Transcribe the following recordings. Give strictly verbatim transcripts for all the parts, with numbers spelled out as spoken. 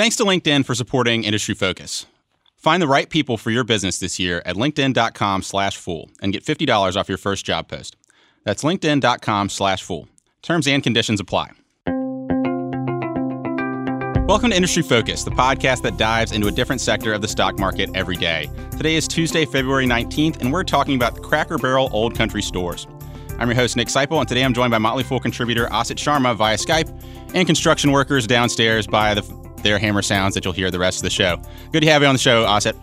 Thanks to LinkedIn for supporting Industry Focus. Find the right people for your business this year at linkedin.com slash fool and get fifty dollars off your first job post. That's linkedin.com slash fool. Terms and conditions apply. Welcome to Industry Focus, the podcast that dives into a different sector of the stock market every day. Today is Tuesday, February nineteenth, and we're talking about the Cracker Barrel Old Country Stores. I'm your host, Nick Seipel, and today I'm joined by Motley Fool contributor Asit Sharma via Skype and construction workers downstairs by the, their hammer sounds that you'll hear the rest of the show. Good to have you on the show, Asit.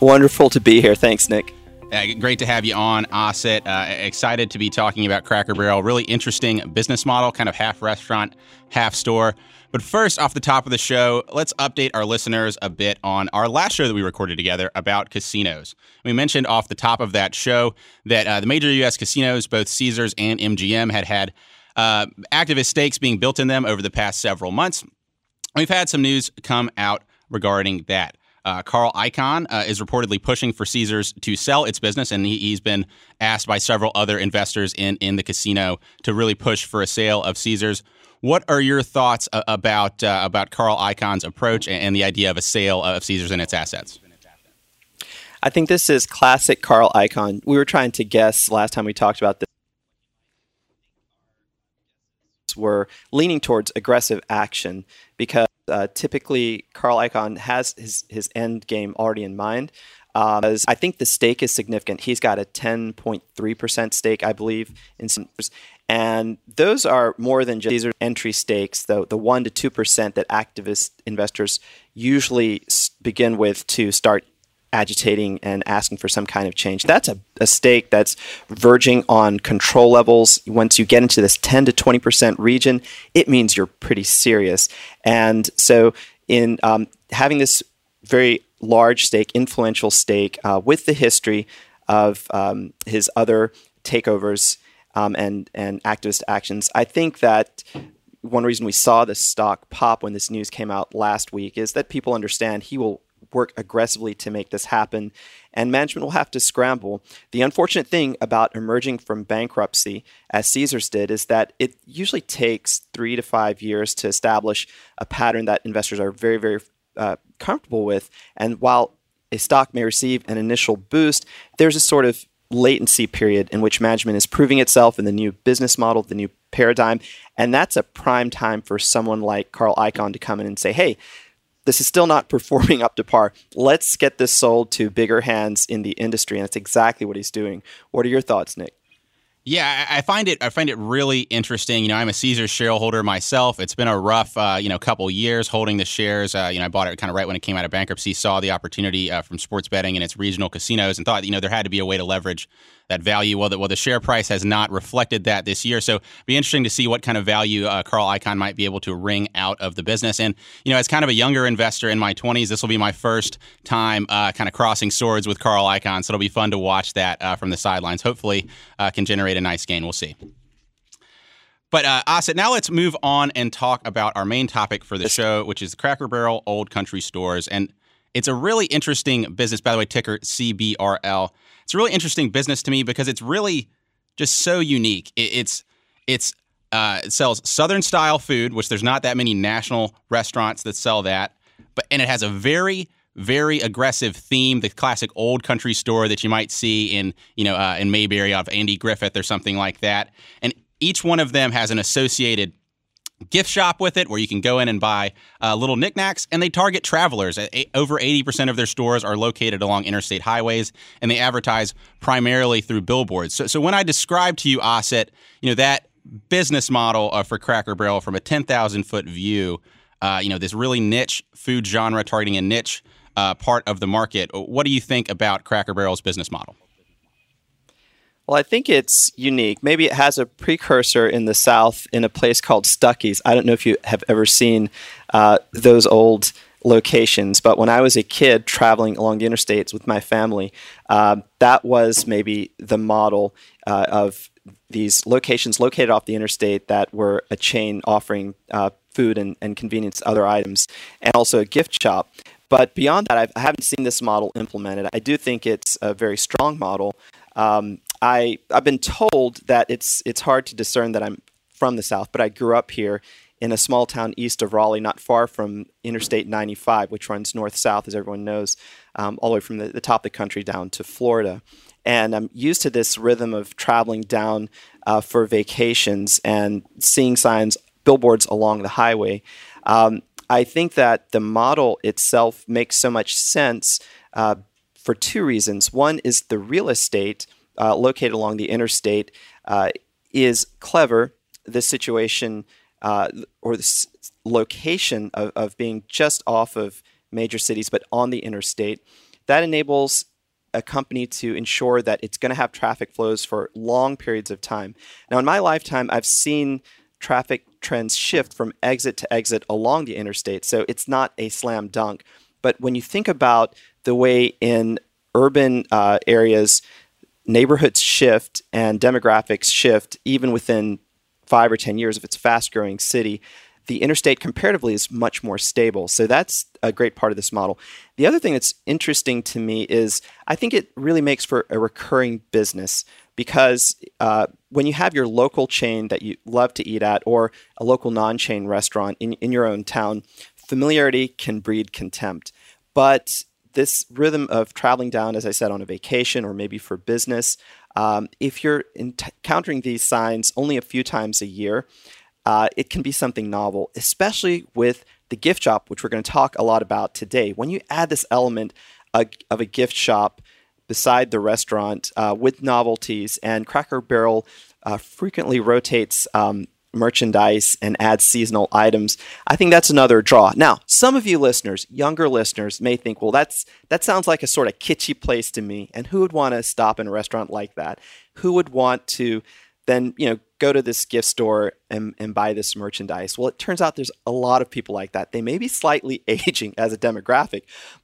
Wonderful to be here. Thanks, Nick. Uh, great to have you on, Asit. Uh, excited to be talking about Cracker Barrel. Really interesting business model, kind of half restaurant, half store. But first, off the top of the show, let's update our listeners a bit on our last show that we recorded together about casinos. We mentioned off the top of that show that uh, the major U S casinos, both Caesars and M G M, had had uh, activist stakes being built in them over the past several months. We've had some news come out regarding that. Uh, Carl Icahn uh, is reportedly pushing for Caesars to sell its business, and he, he's been asked by several other investors in, in the casino to really push for a sale of Caesars. What are your thoughts about uh, about Carl Icahn's approach and the idea of a sale of Caesars and its assets? I think this is classic Carl Icahn. We were trying to guess last time we talked about this. We're leaning towards aggressive action because uh, typically Carl Icahn has his, his end game already in mind. Uh, because I think the stake is significant. He's got a ten point three percent stake, I believe, in Caesars. And those are more than just Caesars entry stakes, though the one percent to two percent that activist investors usually begin with to start agitating and asking for some kind of change. That's a, a stake that's verging on control levels. Once you get into this ten to twenty percent region, it means you're pretty serious. And so in um, having this very large stake, influential stake, uh, with the history of um, his other takeovers um, and, and activist actions, I think that one reason we saw this stock pop when this news came out last week is that people understand he will work aggressively to make this happen, and management will have to scramble. The unfortunate thing about emerging from bankruptcy, as Caesars did, is that it usually takes three to five years to establish a pattern that investors are very, very uh, comfortable with. And while a stock may receive an initial boost, there's a sort of latency period in which management is proving itself in the new business model, the new paradigm. And that's a prime time for someone like Carl Icahn to come in and say, hey, this is still not performing up to par. Let's get this sold to bigger hands in the industry. And that's exactly what he's doing. What are your thoughts, Nick? Yeah, I find it I find it really interesting. You know, I'm a Caesars shareholder myself. It's been a rough, uh, you know, couple years holding the shares. Uh, you know, I bought it kind of right when it came out of bankruptcy, saw the opportunity uh, from sports betting and its regional casinos and thought, you know, there had to be a way to leverage that value. Well, the, well, the share price has not reflected that this year. So it'd be interesting to see what kind of value uh, Carl Icahn might be able to wring out of the business. And, you know, as kind of a younger investor in my twenties, this will be my first time uh, kind of crossing swords with Carl Icahn. So it'll be fun to watch that uh, from the sidelines. Hopefully uh, can generate a nice gain. We'll see. But uh, Asit, now let's move on and talk about our main topic for the show, which is the Cracker Barrel Old Country Stores. And it's a really interesting business, by the way, ticker C B R L. It's a really interesting business to me because it's really just so unique. It, it's it's uh, it sells Southern style food, which there's not that many national restaurants that sell that, but and it has a very very aggressive theme, the classic old country store that you might see in you know uh, in Mayberry of Andy Griffith or something like that. And each one of them has an associated gift shop with it where you can go in and buy uh, little knickknacks, and they target travelers. Over eighty percent of their stores are located along interstate highways, and they advertise primarily through billboards. So, so when I described to you, Asit, you know, that business model uh, for Cracker Barrel from a ten thousand foot view, uh, you know, this really niche food genre targeting a niche uh, part of the market, what do you think about Cracker Barrel's business model? Well, I think it's unique. Maybe it has a precursor in the South in a place called Stuckey's. I don't know if you have ever seen uh, those old locations, but when I was a kid traveling along the interstates with my family, uh, that was maybe the model uh, of these locations located off the interstate that were a chain offering uh, food and, and convenience, other items, and also a gift shop. But beyond that, I've, I haven't seen this model implemented. I do think it's a very strong model. Um, I, I've been told that it's it's hard to discern that I'm from the South, but I grew up here in a small town east of Raleigh, not far from Interstate ninety-five, which runs north-south, as everyone knows, um, all the way from the, the top of the country down to Florida. And I'm used to this rhythm of traveling down uh, for vacations and seeing signs, billboards along the highway. Um, I think that the model itself makes so much sense uh, for two reasons. One is the real estate uh, located along the interstate uh, is clever. The situation uh, or the location of, of being just off of major cities but on the interstate, that enables a company to ensure that it's going to have traffic flows for long periods of time. Now, in my lifetime, I've seen traffic trends shift from exit to exit along the interstate, so it's not a slam dunk. But when you think about the way in urban uh, areas, neighborhoods shift and demographics shift, even within five or ten years if it's a fast-growing city, the interstate comparatively is much more stable. So that's a great part of this model. The other thing that's interesting to me is I think it really makes for a recurring business, because uh, when you have your local chain that you love to eat at or a local non-chain restaurant in, in your own town, familiarity can breed contempt. But this rhythm of traveling down, as I said, on a vacation or maybe for business, um, if you're encountering these signs only a few times a year, Uh, it can be something novel, especially with the gift shop, which we're going to talk a lot about today. When you add this element uh, of a gift shop beside the restaurant uh, with novelties, and Cracker Barrel uh, frequently rotates um, merchandise and adds seasonal items, I think that's another draw. Now, some of you listeners, younger listeners, may think, well, that's that sounds like a sort of kitschy place to me, and who would want to stop in a restaurant like that? Who would want to then, you know, go to this gift store and, and buy this merchandise? Well, it turns out there's a lot of people like that. They may be slightly aging as a demographic,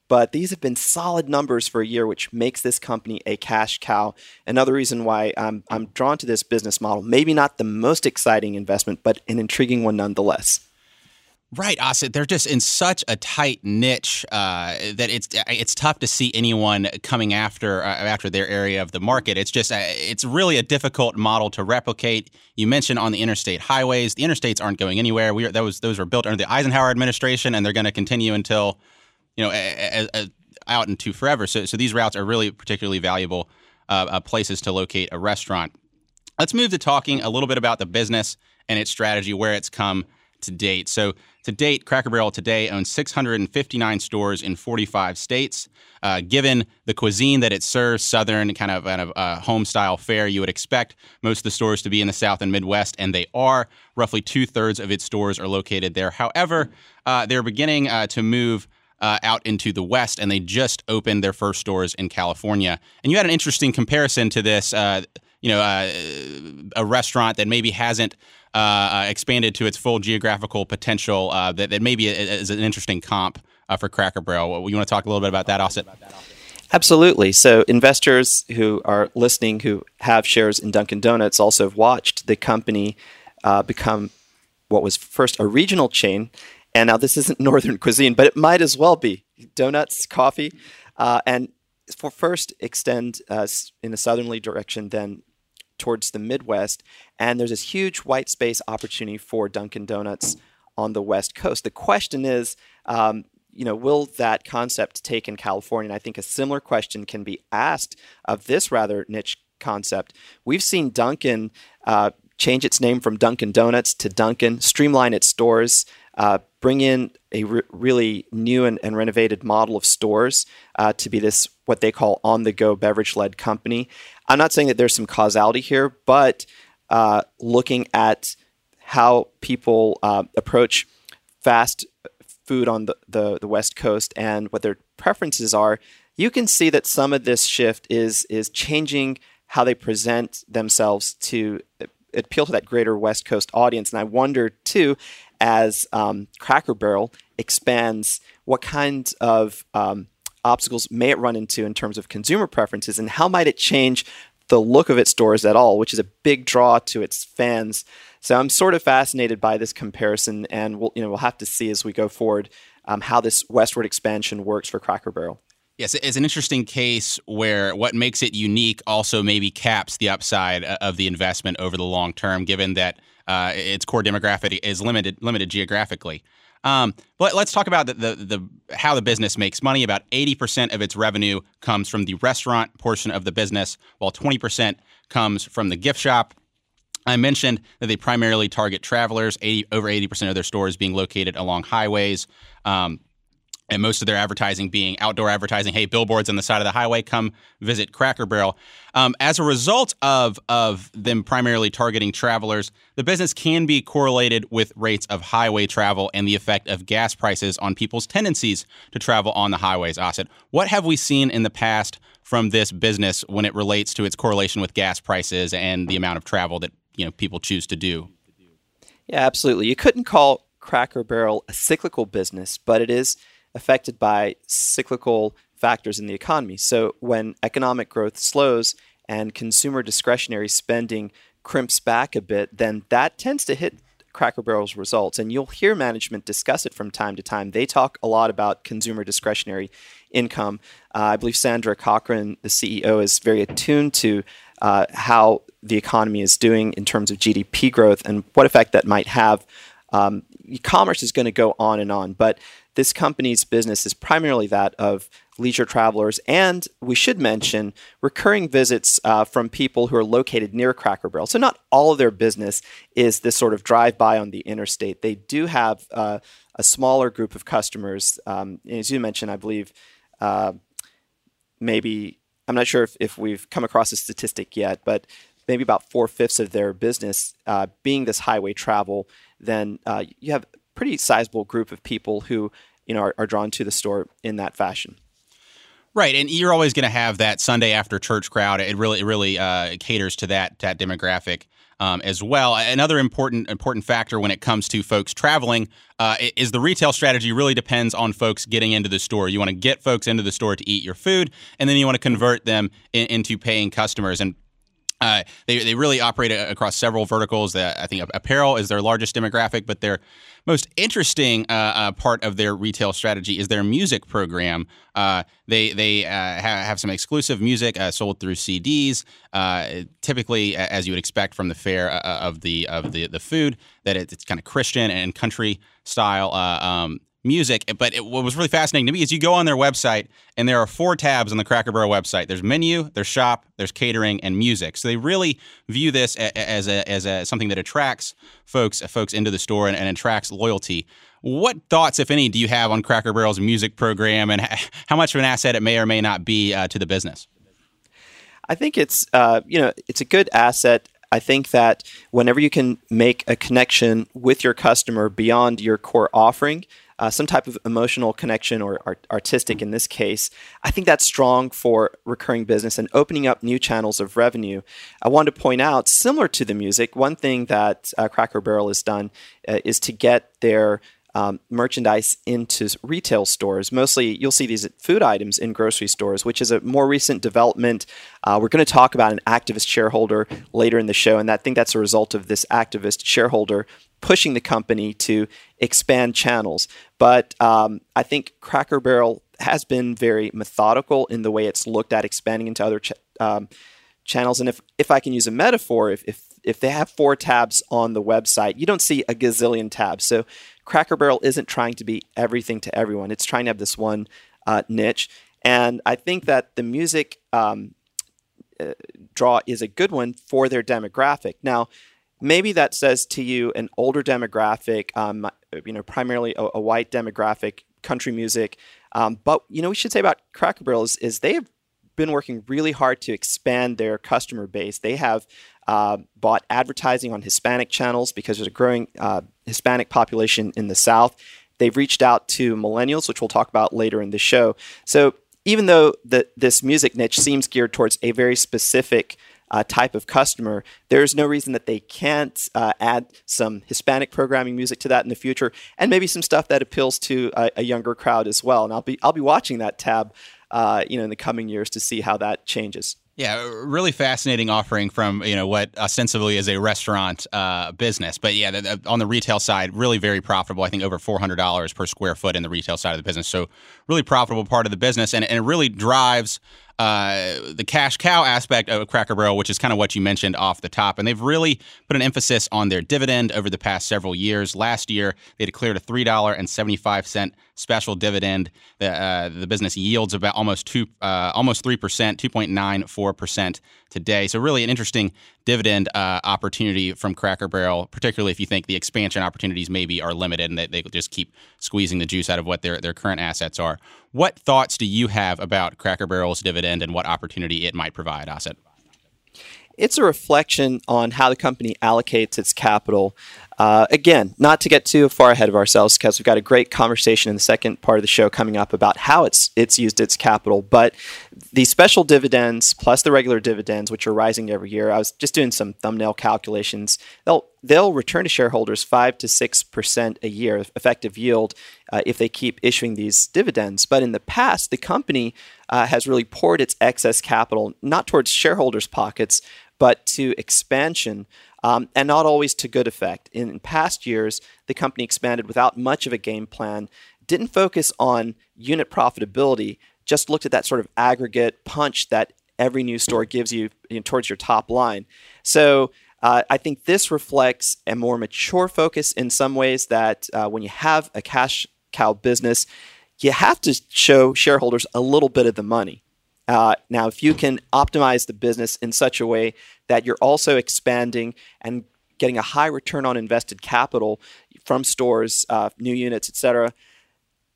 but these have been solid numbers for a year, which makes this company a cash cow. Another reason why I'm, I'm drawn to this business model, maybe not the most exciting investment, but an intriguing one nonetheless. Right, Asit. They're just in such a tight niche uh, that it's it's tough to see anyone coming after uh, after their area of the market. It's just a, it's really a difficult model to replicate. You mentioned on the interstate highways, the interstates aren't going anywhere. We are, those those were built under the Eisenhower administration, and they're going to continue until you know a, a, a out into forever. So so these routes are really particularly valuable uh, uh, places to locate a restaurant. Let's move to talking a little bit about the business and its strategy, where it's come to date. So to date, Cracker Barrel today owns six hundred fifty-nine stores in forty-five states. Uh, given the cuisine that it serves, Southern kind of, kind of uh, home-style fare, you would expect most of the stores to be in the South and Midwest, and they are. Roughly two-thirds of its stores are located there. However, uh, they're beginning uh, to move uh, out into the West, and they just opened their first stores in California. And you had an interesting comparison to this, uh, you know, uh, a restaurant that maybe hasn't Uh, expanded to its full geographical potential, uh, that, that maybe is an interesting comp uh, for Cracker Barrel. You want to talk a little bit about that, Asit? Absolutely. So investors who are listening who have shares in Dunkin' Donuts also have watched the company uh, become what was first a regional chain. And now this isn't northern cuisine, but it might as well be. Donuts, coffee, uh, and for first extend uh, in a southerly direction, then towards the Midwest, and there's this huge white space opportunity for Dunkin' Donuts on the West Coast. The question is, um, you know, will that concept take in California? And I think a similar question can be asked of this rather niche concept. We've seen Dunkin' uh, change its name from Dunkin' Donuts to Dunkin', streamline its stores, uh, bring in a re- really new and, and renovated model of stores uh, to be this, what they call on-the-go beverage-led company. I'm not saying that there's some causality here, but uh, looking at how people uh, approach fast food on the, the, the West Coast and what their preferences are, you can see that some of this shift is is changing how they present themselves to appeal to that greater West Coast audience. And I wonder, too, as um, Cracker Barrel expands, what kind of um, obstacles may it run into in terms of consumer preferences, and how might it change the look of its stores at all, which is a big draw to its fans. So I'm sort of fascinated by this comparison, and we'll you know we'll have to see as we go forward um, how this westward expansion works for Cracker Barrel. Yes, it's an interesting case where what makes it unique also maybe caps the upside of the investment over the long term, given that uh, its core demographic is limited limited geographically. Um, but let's talk about the, the, the how the business makes money. About eighty percent of its revenue comes from the restaurant portion of the business, while twenty percent comes from the gift shop. I mentioned that they primarily target travelers, eighty, over eighty percent of their stores being located along highways, um, and most of their advertising being outdoor advertising. Hey, billboards on the side of the highway, come visit Cracker Barrel. Um, as a result of, of them primarily targeting travelers, the business can be correlated with rates of highway travel and the effect of gas prices on people's tendencies to travel on the highways. Asit, what have we seen in the past from this business when it relates to its correlation with gas prices and the amount of travel that you know people choose to do? Yeah, absolutely. You couldn't call Cracker Barrel a cyclical business, but it is affected by cyclical factors in the economy. So when economic growth slows and consumer discretionary spending crimps back a bit, then that tends to hit Cracker Barrel's results. And you'll hear management discuss it from time to time. They talk a lot about consumer discretionary income. Uh, I believe Sandra Cochran, the C E O, is very attuned to uh, how the economy is doing in terms of G D P growth and what effect that might have. Um, e-commerce is going to go on and on, but this company's business is primarily that of leisure travelers, and we should mention recurring visits uh, from people who are located near Cracker Barrel. So not all of their business is this sort of drive-by on the interstate. They do have uh, a smaller group of customers. Um, as you mentioned, I believe uh, maybe, I'm not sure if, if we've come across a statistic yet, but maybe about four-fifths of their business uh, being this highway travel, then uh, you have a pretty sizable group of people who you know are, are drawn to the store in that fashion. Right, and you're always going to have that Sunday after church crowd. It really, it really uh, caters to that that demographic um, as well. Another important important factor when it comes to folks traveling uh, is the retail strategy really depends on folks getting into the store. You want to get folks into the store to eat your food, and then you want to convert them in, into paying customers. And Uh, they they really operate a, across several verticals. The, I think apparel is their largest demographic, but their most interesting uh, uh, part of their retail strategy is their music program. Uh, they they uh, ha- have some exclusive music uh, sold through C Ds, uh, typically as you would expect from the fare uh, of the of the, the food. That it, it's kind of Christian and country style uh, um, music. But it, what was really fascinating to me is you go on their website and there are four tabs on the Cracker Barrel website. There's menu, there's shop, there's catering, and music. So they really view this as a, as a something that attracts folks folks into the store and, and attracts loyalty. What thoughts, if any, do you have on Cracker Barrel's music program and how much of an asset it may or may not be uh, to the business? I think it's uh, you know it's a good asset. I think that whenever you can make a connection with your customer beyond your core offering, Uh, some type of emotional connection or art- artistic in this case, I think that's strong for recurring business and opening up new channels of revenue. I wanted to point out, similar to the music, one thing that uh, Cracker Barrel has done uh, is to get their um, merchandise into retail stores. Mostly, you'll see these food items in grocery stores, which is a more recent development. Uh, we're going to talk about an activist shareholder later in the show, and I think that's a result of this activist shareholder pushing the company to expand channels. But um, I think Cracker Barrel has been very methodical in the way it's looked at expanding into other ch- um, channels. And if, if I can use a metaphor, if, if if they have four tabs on the website, you don't see a gazillion tabs. So Cracker Barrel isn't trying to be everything to everyone. It's trying to have this one uh, niche. And I think that the music um, uh, draw is a good one for their demographic. Now, maybe that says to you an older demographic, um, you know, primarily a, a white demographic, country music. Um, but, you know, we should say about Cracker Barrel is, is they have been working really hard to expand their customer base. They have uh, bought advertising on Hispanic channels because there's a growing uh, Hispanic population in the South. They've reached out to millennials, which we'll talk about later in the show. So even though the, this music niche seems geared towards a very specific Uh, type of customer, there's no reason that they can't uh, add some Hispanic programming music to that in the future, and maybe some stuff that appeals to a, a younger crowd as well. And I'll be I'll be watching that tab, uh, you know, in the coming years to see how that changes. Yeah, really fascinating offering from, you know, what ostensibly is a restaurant uh, business. But yeah, the, the, on the retail side, really very profitable. I think over four hundred dollars per square foot in the retail side of the business. So really profitable part of the business. And, and it really drives uh, the cash cow aspect of Cracker Barrel, which is kind of what you mentioned off the top. And they've really put an emphasis on their dividend over the past several years. Last year, they declared a three dollars and seventy-five cents special dividend. The, uh, the business yields about almost two, uh, almost three percent, two point nine four percent today. So really an interesting dividend uh, opportunity from Cracker Barrel, particularly if you think the expansion opportunities maybe are limited and that they just keep squeezing the juice out of what their, their current assets are. What thoughts do you have about Cracker Barrel's dividend and what opportunity it might provide, Asad? It's a reflection on how the company allocates its capital. Uh, again, not to get too far ahead of ourselves because we've got a great conversation in the second part of the show coming up about how it's it's used its capital. But the special dividends plus the regular dividends, which are rising every year, I was just doing some thumbnail calculations. They'll they'll return to shareholders five to six percent a year effective yield uh, if they keep issuing these dividends. But in the past, the company uh, has really poured its excess capital not towards shareholders' pockets, but to expansion, um, and not always to good effect. In, in past years, the company expanded without much of a game plan, didn't focus on unit profitability, just looked at that sort of aggregate punch that every new store gives you, you know, towards your top line. So uh, I think this reflects a more mature focus in some ways that uh, when you have a cash cow business, you have to show shareholders a little bit of the money. Uh, now, if you can optimize the business in such a way that you're also expanding and getting a high return on invested capital from stores, uh, new units, et cetera,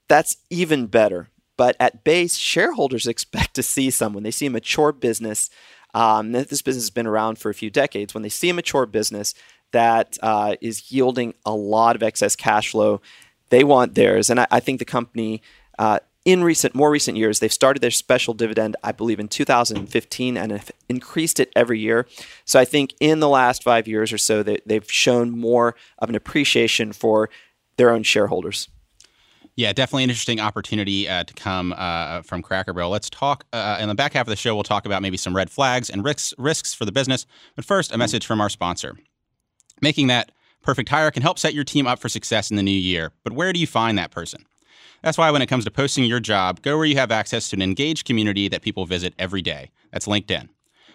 that's even better. But at base, shareholders expect to see someone. They see a mature business. Um, this business has been around for a few decades. When they see a mature business that uh, is yielding a lot of excess cash flow, they want theirs. And I, I think the company... Uh, In recent, more recent years, they've started their special dividend, I believe, in two thousand fifteen and have increased it every year. So I think in the last five years or so, they, they've shown more of an appreciation for their own shareholders. Yeah, definitely an interesting opportunity uh, to come uh, from Cracker Barrel. Let's talk, uh, in the back half of the show, we'll talk about maybe some red flags and risks, risks for the business. But first, a message from our sponsor. Making that perfect hire can help set your team up for success in the new year. But where do you find that person? That's why when it comes to posting your job, go where you have access to an engaged community that people visit every day. That's LinkedIn.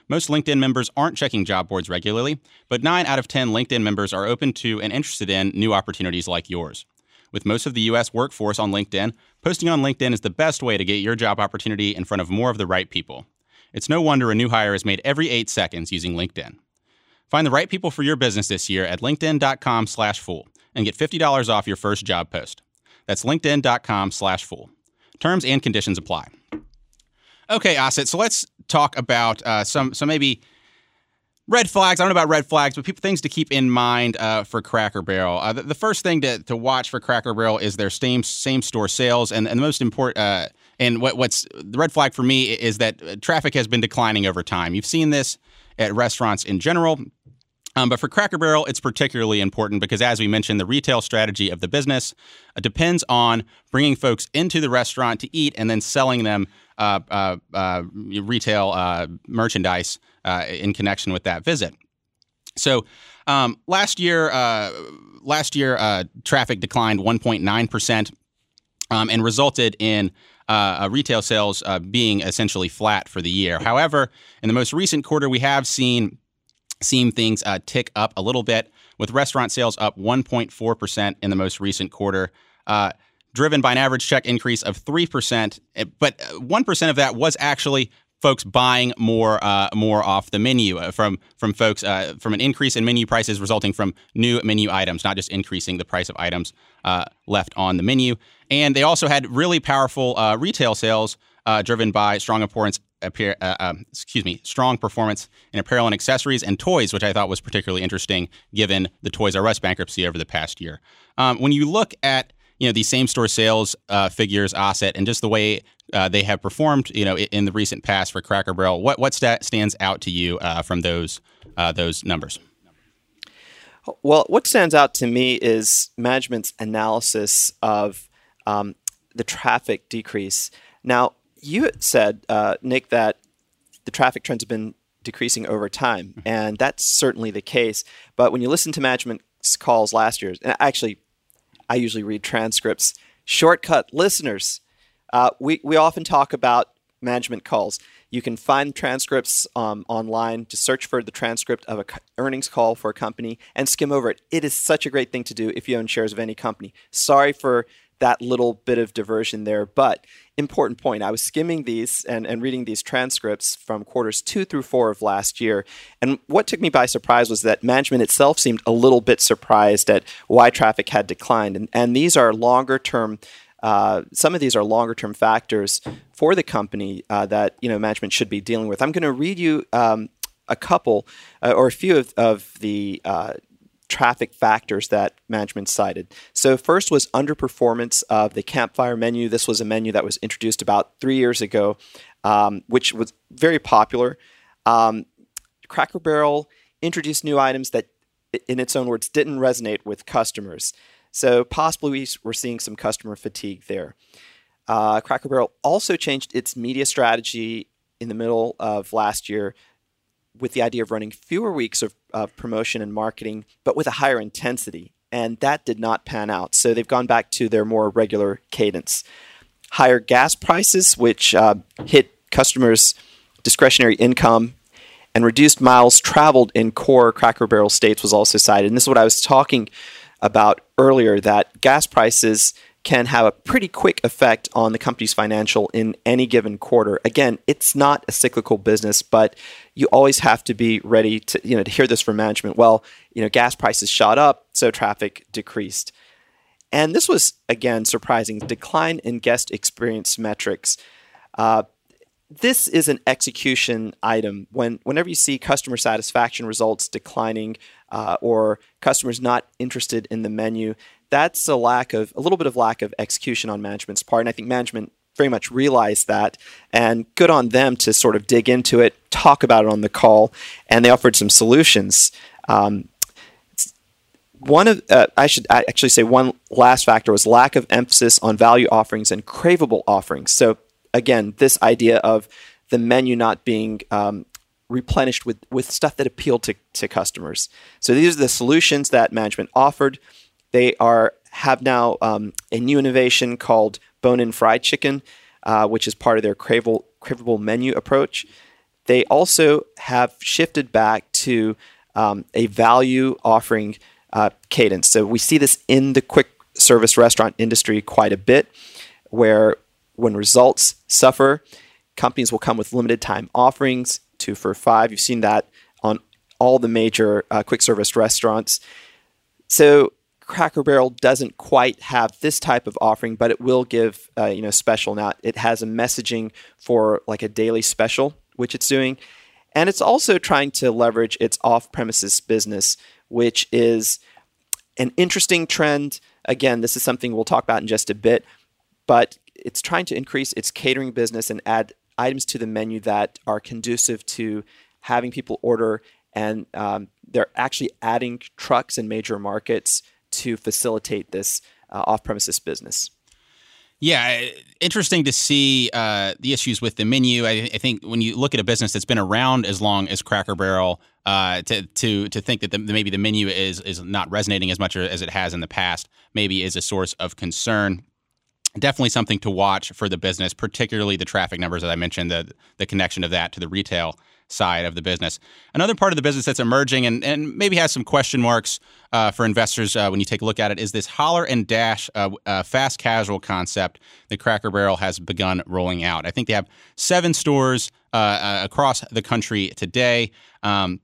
Most LinkedIn members aren't checking job boards regularly, but nine out of ten LinkedIn members are open to and interested in new opportunities like yours. With most of the U S workforce on LinkedIn, posting on LinkedIn is the best way to get your job opportunity in front of more of the right people. It's no wonder a new hire is made every eight seconds using LinkedIn. Find the right people for your business this year at linkedin.com slash fool and get fifty dollars off your first job post. That's linkedin.com slash fool. Terms and conditions apply. Okay, Asad, so let's talk about uh, some some maybe red flags. I don't know about red flags, but people, things to keep in mind uh, for Cracker Barrel. Uh, the, the first thing to, to watch for Cracker Barrel is their same, same store sales. And, and the most important, uh, and what, what's the red flag for me is that traffic has been declining over time. You've seen this at restaurants in general. Um, but for Cracker Barrel, it's particularly important because, as we mentioned, the retail strategy of the business depends on bringing folks into the restaurant to eat and then selling them uh, uh, uh, retail uh, merchandise uh, in connection with that visit. So um, last year, uh, last year uh, traffic declined one point nine percent um, and resulted in Uh, uh, retail sales uh, being essentially flat for the year. However, in the most recent quarter, we have seen seen things uh, tick up a little bit, with restaurant sales up one point four percent in the most recent quarter, uh, driven by an average check increase of three percent. But one percent of that was actually folks buying more uh, more off the menu uh, from from folks uh, from an increase in menu prices resulting from new menu items, not just increasing the price of items uh, left on the menu. And they also had really powerful uh, retail sales uh, driven by strong importance, appear, uh, um, excuse me, strong performance in apparel and accessories and toys, which I thought was particularly interesting given the Toys R Us bankruptcy over the past year. Um, when you look at you know these same store sales uh, figures, Asset, and just the way Uh, they have performed, you know, in the recent past for Cracker Barrel. What what stat stands out to you uh, from those uh, those numbers? Well, what stands out to me is management's analysis of um, the traffic decrease. Now, you said, uh, Nick, that the traffic trends have been decreasing over time. And that's certainly the case. But when you listen to management's calls last year, and actually, I usually read transcripts, shortcut listeners, uh, we, we often talk about management calls. You can find transcripts um, online. Just search for the transcript of an co- earnings call for a company and skim over it. It is such a great thing to do if you own shares of any company. Sorry for that little bit of diversion there, but important point. I was skimming these and, and reading these transcripts from quarters two through four of last year. And what took me by surprise was that management itself seemed a little bit surprised at why traffic had declined. And, and these are longer term Uh, some of these are longer-term factors for the company uh, that you know management should be dealing with. I'm going to read you um, a couple uh, or a few of, of the uh, traffic factors that management cited. So first was underperformance of the Campfire menu. This was a menu that was introduced about three years ago, um, which was very popular. Um, Cracker Barrel introduced new items that, in its own words, didn't resonate with customers. So possibly we're seeing some customer fatigue there. Uh, Cracker Barrel also changed its media strategy in the middle of last year with the idea of running fewer weeks of uh, promotion and marketing, but with a higher intensity. And that did not pan out. So they've gone back to their more regular cadence. Higher gas prices, which uh, hit customers' discretionary income, and reduced miles traveled in core Cracker Barrel states was also cited. And this is what I was talking about earlier, that gas prices can have a pretty quick effect on the company's financial in any given quarter. Again, it's not a cyclical business, but you always have to be ready to, you know, to hear this from management. Well, you know, gas prices shot up, so traffic decreased. And this was, again, surprising. Decline in guest experience metrics. Uh, this is an execution item. When whenever you see customer satisfaction results declining, Uh, or customers not interested in the menu, that's a lack of a little bit of lack of execution on management's part. And I think management very much realized that, and good on them to sort of dig into it, talk about it on the call, and they offered some solutions. Um, one of uh, I should actually say one last factor was lack of emphasis on value offerings and craveable offerings. So again, this idea of the menu not being um, replenished with, with stuff that appealed to, to customers. So these are the solutions that management offered. They are have now um, a new innovation called bone-in fried chicken, uh, which is part of their craveable, craveable menu approach. They also have shifted back to um, a value offering uh, cadence. So we see this in the quick service restaurant industry quite a bit, where when results suffer, companies will come with limited time offerings, two for five. You've seen that on all the major uh, quick service restaurants. So Cracker Barrel doesn't quite have this type of offering, but it will give uh, you know special. Now it has a messaging for like a daily special, which it's doing, and it's also trying to leverage its off-premises business, which is an interesting trend. Again, this is something we'll talk about in just a bit, but it's trying to increase its catering business and add items to the menu that are conducive to having people order, and um, they're actually adding trucks in major markets to facilitate this uh, off-premises business. Yeah, interesting to see uh, the issues with the menu. I, I think when you look at a business that's been around as long as Cracker Barrel, uh, to to to think that the, maybe the menu is is not resonating as much as it has in the past, maybe is a source of concern. Definitely something to watch for the business, particularly the traffic numbers that I mentioned, the the connection of that to the retail side of the business. Another part of the business that's emerging and, and maybe has some question marks uh, for investors uh, when you take a look at it is this holler and dash uh, uh, fast casual concept that Cracker Barrel has begun rolling out. I think they have seven stores uh, uh, across the country today. Um,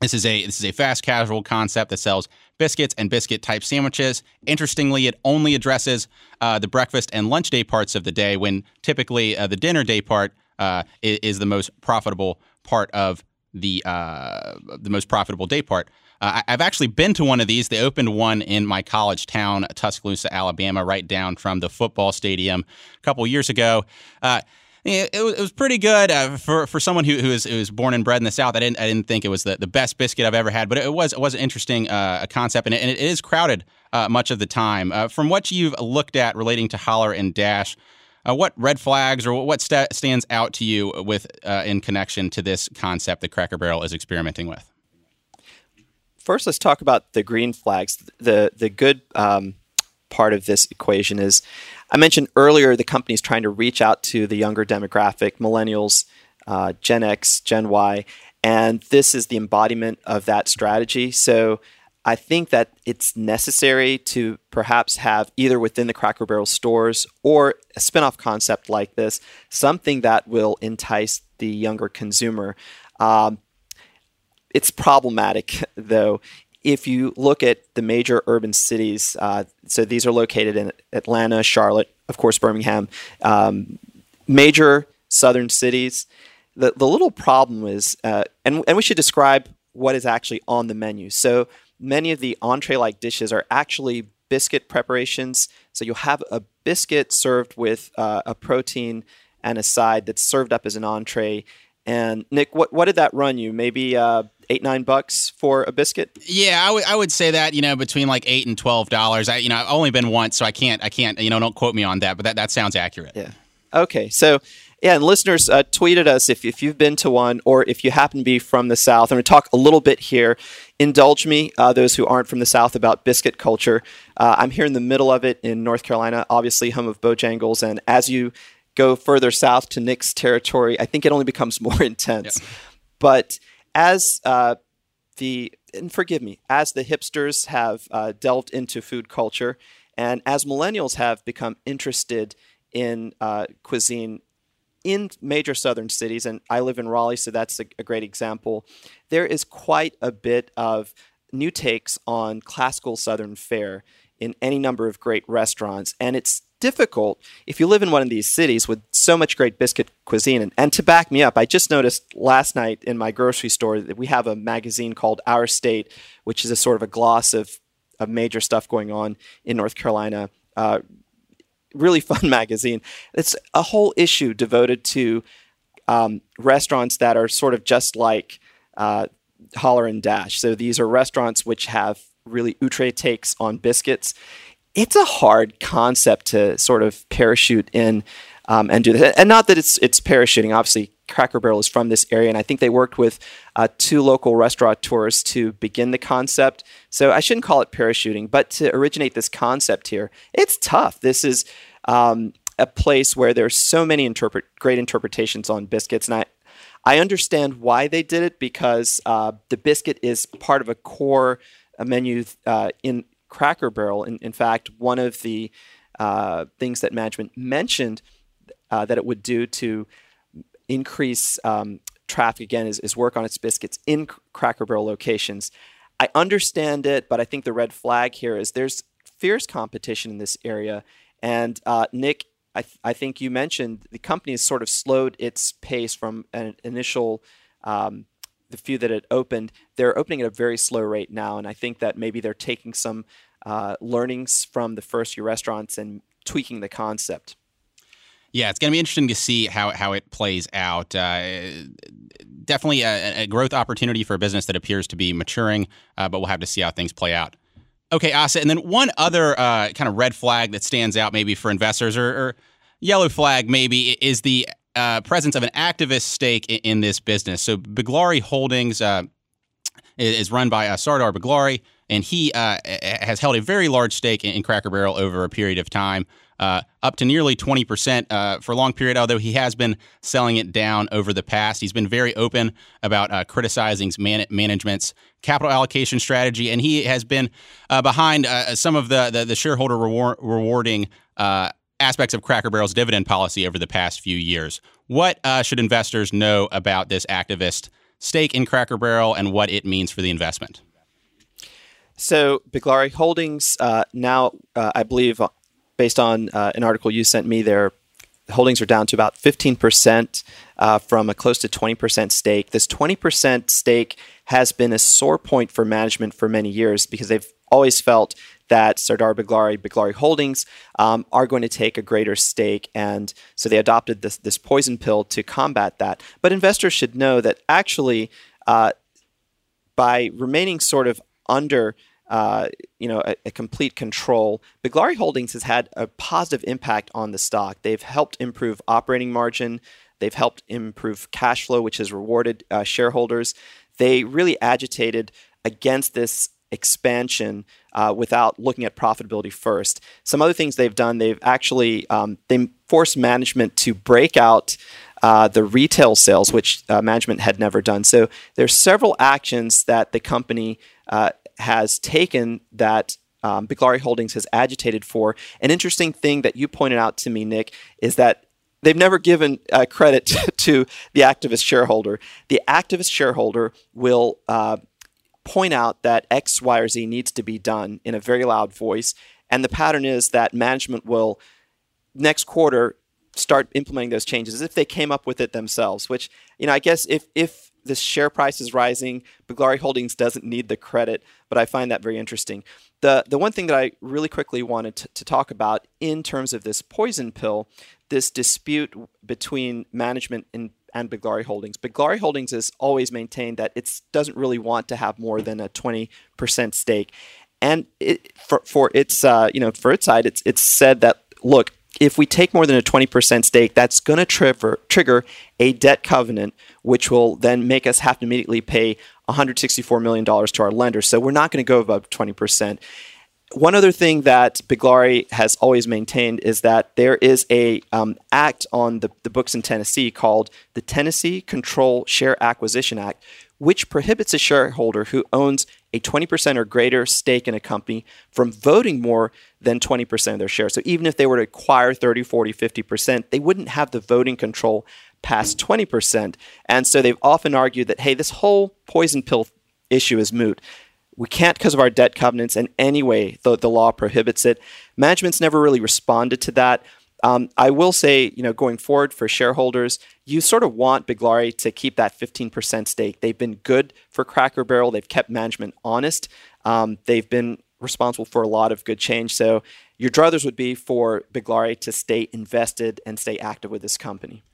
This is a this is a fast casual concept that sells biscuits and biscuit type sandwiches. Interestingly, it only addresses uh, the breakfast and lunch day parts of the day, when typically uh, the dinner day part uh, is, is the most profitable part of the uh, the most profitable day part. Uh, I've actually been to one of these. They opened one in my college town, Tuscaloosa, Alabama, right down from the football stadium a couple years ago. Uh, It was pretty good uh, for for someone who who is, who is born and bred in the South. I didn't I didn't think it was the, the best biscuit I've ever had, but it was it was an interesting uh, concept, and it, and it is crowded uh, much of the time. Uh, from what you've looked at relating to Holler and Dash, Uh, what red flags or what st- stands out to you with uh, in connection to this concept that Cracker Barrel is experimenting with? First, let's talk about the green flags. The the good um, part of this equation is, I mentioned earlier, the company's trying to reach out to the younger demographic, millennials, uh, Gen X, Gen Y, and this is the embodiment of that strategy. So I think that it's necessary to perhaps have, either within the Cracker Barrel stores or a spinoff concept like this, something that will entice the younger consumer. Um, It's problematic, though, if you look at the major urban cities. Uh, so these are located in Atlanta, Charlotte, of course, Birmingham, um, major southern cities. The the little problem is, uh, and and we should describe what is actually on the menu. So many of the entree-like dishes are actually biscuit preparations. So you'll have a biscuit served with uh, a protein and a side that's served up as an entree. And Nick, what what did that run you? Maybe uh, eight nine bucks for a biscuit? Yeah, I, w- I would say that, you know, between like eight and twelve dollars. I you know I've only been once, so I can't I can't you know don't quote me on that, but that, that sounds accurate. Yeah. Okay. So yeah, and listeners, uh, tweet at us if if you've been to one or if you happen to be from the South. I'm going to talk a little bit here. Indulge me, uh, those who aren't from the South, about biscuit culture. Uh, I'm here in the middle of it in North Carolina, obviously home of Bojangles, and as you go further south to Nick's territory, I think it only becomes more intense. Yep. But as uh, the, and forgive me, as the hipsters have uh, delved into food culture, and as millennials have become interested in uh, cuisine in major southern cities, and I live in Raleigh, so that's a, a great example, there is quite a bit of new takes on classical southern fare in any number of great restaurants. And it's difficult if you live in one of these cities with so much great biscuit cuisine. And, and to back me up, I just noticed last night in my grocery store that we have a magazine called Our State, which is a sort of a gloss of, of major stuff going on in North Carolina. Uh, really fun magazine. It's a whole issue devoted to um, restaurants that are sort of just like uh, Holler and Dash. So these are restaurants which have really outre takes on biscuits. It's a hard concept to sort of parachute in um, and do that. And not that it's it's parachuting. Obviously, Cracker Barrel is from this area, and I think they worked with uh, two local restaurateurs to begin the concept. So I shouldn't call it parachuting, but to originate this concept here, it's tough. This is um, a place where there's so many interpret great interpretations on biscuits, and I I understand why they did it, because uh, the biscuit is part of a core a menu uh, in Cracker Barrel. In, in fact, one of the uh, things that management mentioned uh, that it would do to increase um, traffic again is, is work on its biscuits in C- Cracker Barrel locations. I understand it, but I think the red flag here is there's fierce competition in this area. And uh, Nick, I, th- I think you mentioned the company has sort of slowed its pace from an initial um, the few that had opened. They're opening at a very slow rate now. And I think that maybe they're taking some uh, learnings from the first few restaurants and tweaking the concept. Yeah, it's going to be interesting to see how, how it plays out. Uh, definitely a, a growth opportunity for a business that appears to be maturing, uh, but we'll have to see how things play out. Okay, Asa, and then one other uh, kind of red flag that stands out maybe for investors, or, or yellow flag maybe, is the Uh, presence of an activist stake in, in this business. So Biglari Holdings uh, is, is run by uh, Sardar Biglari, and he uh, has held a very large stake in, in Cracker Barrel over a period of time, uh, up to nearly twenty percent uh, for a long period, although he has been selling it down over the past. He's been very open about uh, criticizing man- management's capital allocation strategy, and he has been uh, behind uh, some of the, the, the shareholder reward- rewarding uh aspects of Cracker Barrel's dividend policy over the past few years. What uh, should investors know about this activist stake in Cracker Barrel and what it means for the investment? So Biglari Holdings uh, now, uh, I believe, based on uh, an article you sent me, their holdings are down to about fifteen percent uh, from a close to twenty percent stake. This twenty percent stake has been a sore point for management for many years, because they've always felt that Sardar Biglari, Biglari Holdings, um, are going to take a greater stake. And so they adopted this, this poison pill to combat that. But investors should know that actually, uh, by remaining sort of under uh, you know, a, a complete control, Biglari Holdings has had a positive impact on the stock. They've helped improve operating margin. They've helped improve cash flow, which has rewarded uh, shareholders. They really agitated against this expansion uh, without looking at profitability first. Some other things they've done, they've actually um, they forced management to break out uh, the retail sales, which uh, management had never done. So there's several actions that the company uh, has taken that um, Biglari Holdings has agitated for. An interesting thing that you pointed out to me, Nick, is that they've never given uh, credit to the activist shareholder. The activist shareholder will uh, point out that X, Y, or Z needs to be done in a very loud voice. And the pattern is that management will, next quarter, start implementing those changes as if they came up with it themselves, which, you know, I guess if if the share price is rising, Biglari Holdings doesn't need the credit, but I find that very interesting. The the one thing that I really quickly wanted to, to talk about in terms of this poison pill, this dispute between management and, and Biglari Holdings. Biglari Holdings has always maintained that it doesn't really want to have more than a twenty percent stake. And it, for, for its uh, you know for its side, it's it's said that, look, if we take more than a twenty percent stake, that's going to trigger, trigger a debt covenant, which will then make us have to immediately pay one hundred sixty-four million dollars to our lenders. So we're not going to go above twenty percent. One other thing that Biglari has always maintained is that there is a um, act on the, the books in Tennessee called the Tennessee Control Share Acquisition Act, which prohibits a shareholder who owns a twenty percent or greater stake in a company from voting more than twenty percent of their shares. So even if they were to acquire thirty, forty, fifty percent, they wouldn't have the voting control past twenty percent. And so they've often argued that, hey, this whole poison pill issue is moot. We can't because of our debt covenants, and anyway, the, the law prohibits it. Management's never really responded to that. Um, I will say, you know, going forward for shareholders, you sort of want Biglari to keep that fifteen percent stake. They've been good for Cracker Barrel. They've kept management honest. Um, they've been responsible for a lot of good change. So your druthers would be for Biglari to stay invested and stay active with this company.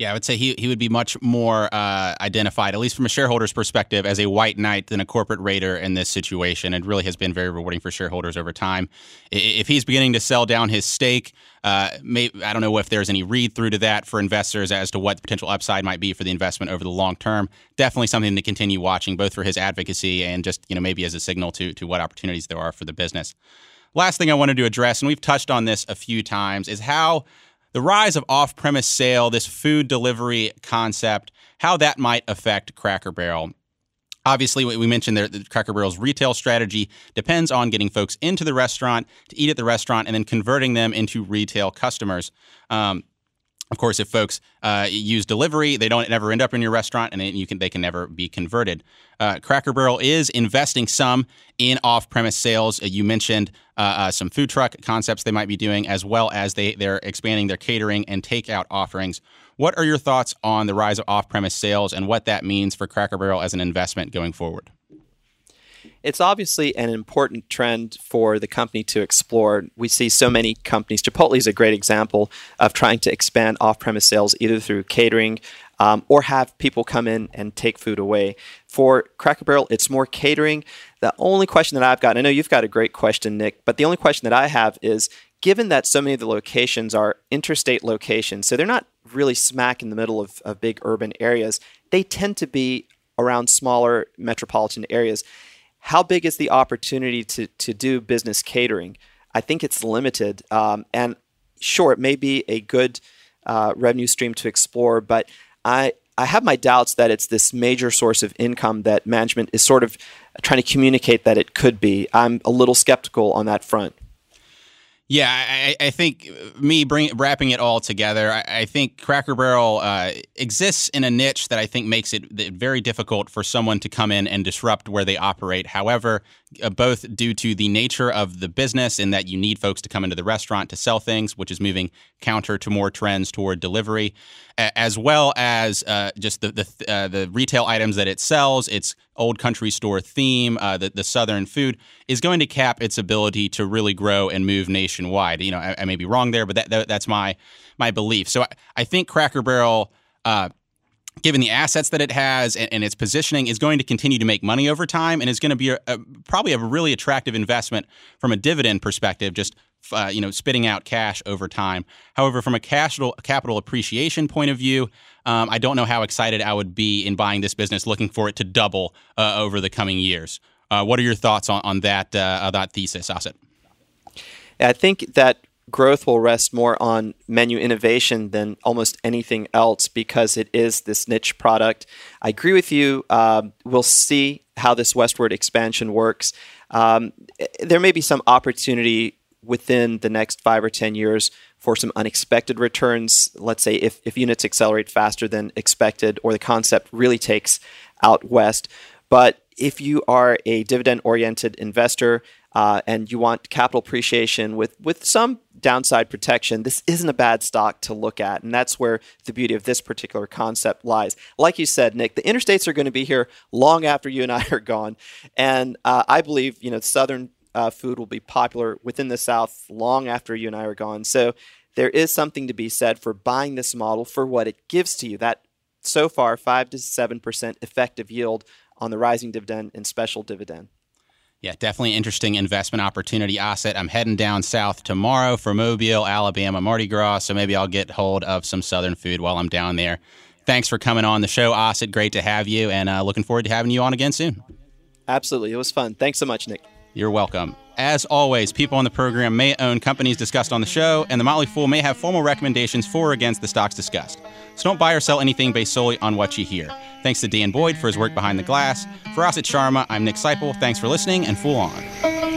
Yeah, I would say he he would be much more uh, identified, at least from a shareholder's perspective, as a white knight than a corporate raider in this situation. It really has been very rewarding for shareholders over time. If he's beginning to sell down his stake, uh, may, I don't know if there's any read-through to that for investors as to what the potential upside might be for the investment over the long term. Definitely something to continue watching, both for his advocacy and just, you know, maybe as a signal to to what opportunities there are for the business. Last thing I wanted to address, and we've touched on this a few times, is how the rise of off-premise sale, this food delivery concept, how that might affect Cracker Barrel. Obviously, we mentioned that Cracker Barrel's retail strategy depends on getting folks into the restaurant to eat at the restaurant and then converting them into retail customers. Um, Of course, if folks uh, use delivery, they don't ever end up in your restaurant, and you can they can never be converted. Uh, Cracker Barrel is investing some in off-premise sales. You mentioned uh, uh, some food truck concepts they might be doing, as well as they they're expanding their catering and takeout offerings. What are your thoughts on the rise of off-premise sales and what that means for Cracker Barrel as an investment going forward? It's obviously an important trend for the company to explore. We see so many companies. Chipotle is a great example of trying to expand off-premise sales either through catering um, or have people come in and take food away. For Cracker Barrel, it's more catering. The only question that I've got, and I know you've got a great question, Nick, but the only question that I have is, given that so many of the locations are interstate locations, so they're not really smack in the middle of, of big urban areas, they tend to be around smaller metropolitan areas. How big is the opportunity to to do business catering? I think it's limited. Um, and sure, it may be a good uh, revenue stream to explore, but I, I have my doubts that it's this major source of income that management is sort of trying to communicate that it could be. I'm a little skeptical on that front. Yeah, I, I think me bring, wrapping it all together, I, I think Cracker Barrel uh, exists in a niche that I think makes it very difficult for someone to come in and disrupt where they operate. However, uh, both due to the nature of the business in that you need folks to come into the restaurant to sell things, which is moving counter to more trends toward delivery, as well as uh, just the the, uh, the retail items that it sells, its old country store theme, uh, the, the Southern food, is going to cap its ability to really grow and move nationwide. You know, I, I may be wrong there, but that, that that's my my belief. So I, I think Cracker Barrel uh, given the assets that it has and, and its positioning, is going to continue to make money over time and is going to be a, a, probably a really attractive investment from a dividend perspective, just uh, you know, spitting out cash over time. However, from a cash, capital appreciation point of view, um, I don't know how excited I would be in buying this business, looking for it to double uh, over the coming years. Uh, what are your thoughts on, on that, uh, that thesis, Asit? I think that growth will rest more on menu innovation than almost anything else because it is this niche product. I agree with you. Um, we'll see how this westward expansion works. Um, there may be some opportunity within the next five or ten years for some unexpected returns. Let's say if, if units accelerate faster than expected or the concept really takes out west. But if you are a dividend-oriented investor, Uh, and you want capital appreciation with, with some downside protection, this isn't a bad stock to look at. And that's where the beauty of this particular concept lies. Like you said, Nick, the interstates are going to be here long after you and I are gone. And uh, I believe, you know, Southern uh, food will be popular within the South long after you and I are gone. So there is something to be said for buying this model for what it gives to you. That, so far, five to seven percent effective yield on the rising dividend and special dividend. Yeah, definitely an interesting investment opportunity, Asit. I'm heading down south tomorrow for Mobile, Alabama, Mardi Gras, so maybe I'll get hold of some Southern food while I'm down there. Thanks for coming on the show, Asit. Great to have you, and uh, looking forward to having you on again soon. Absolutely. It was fun. Thanks so much, Nick. You're welcome. As always, people on the program may own companies discussed on the show, and The Motley Fool may have formal recommendations for or against the stocks discussed. So don't buy or sell anything based solely on what you hear. Thanks to Dan Boyd for his work behind the glass. For Asit Sharma, I'm Nick Seipel. Thanks for listening, and Fool On.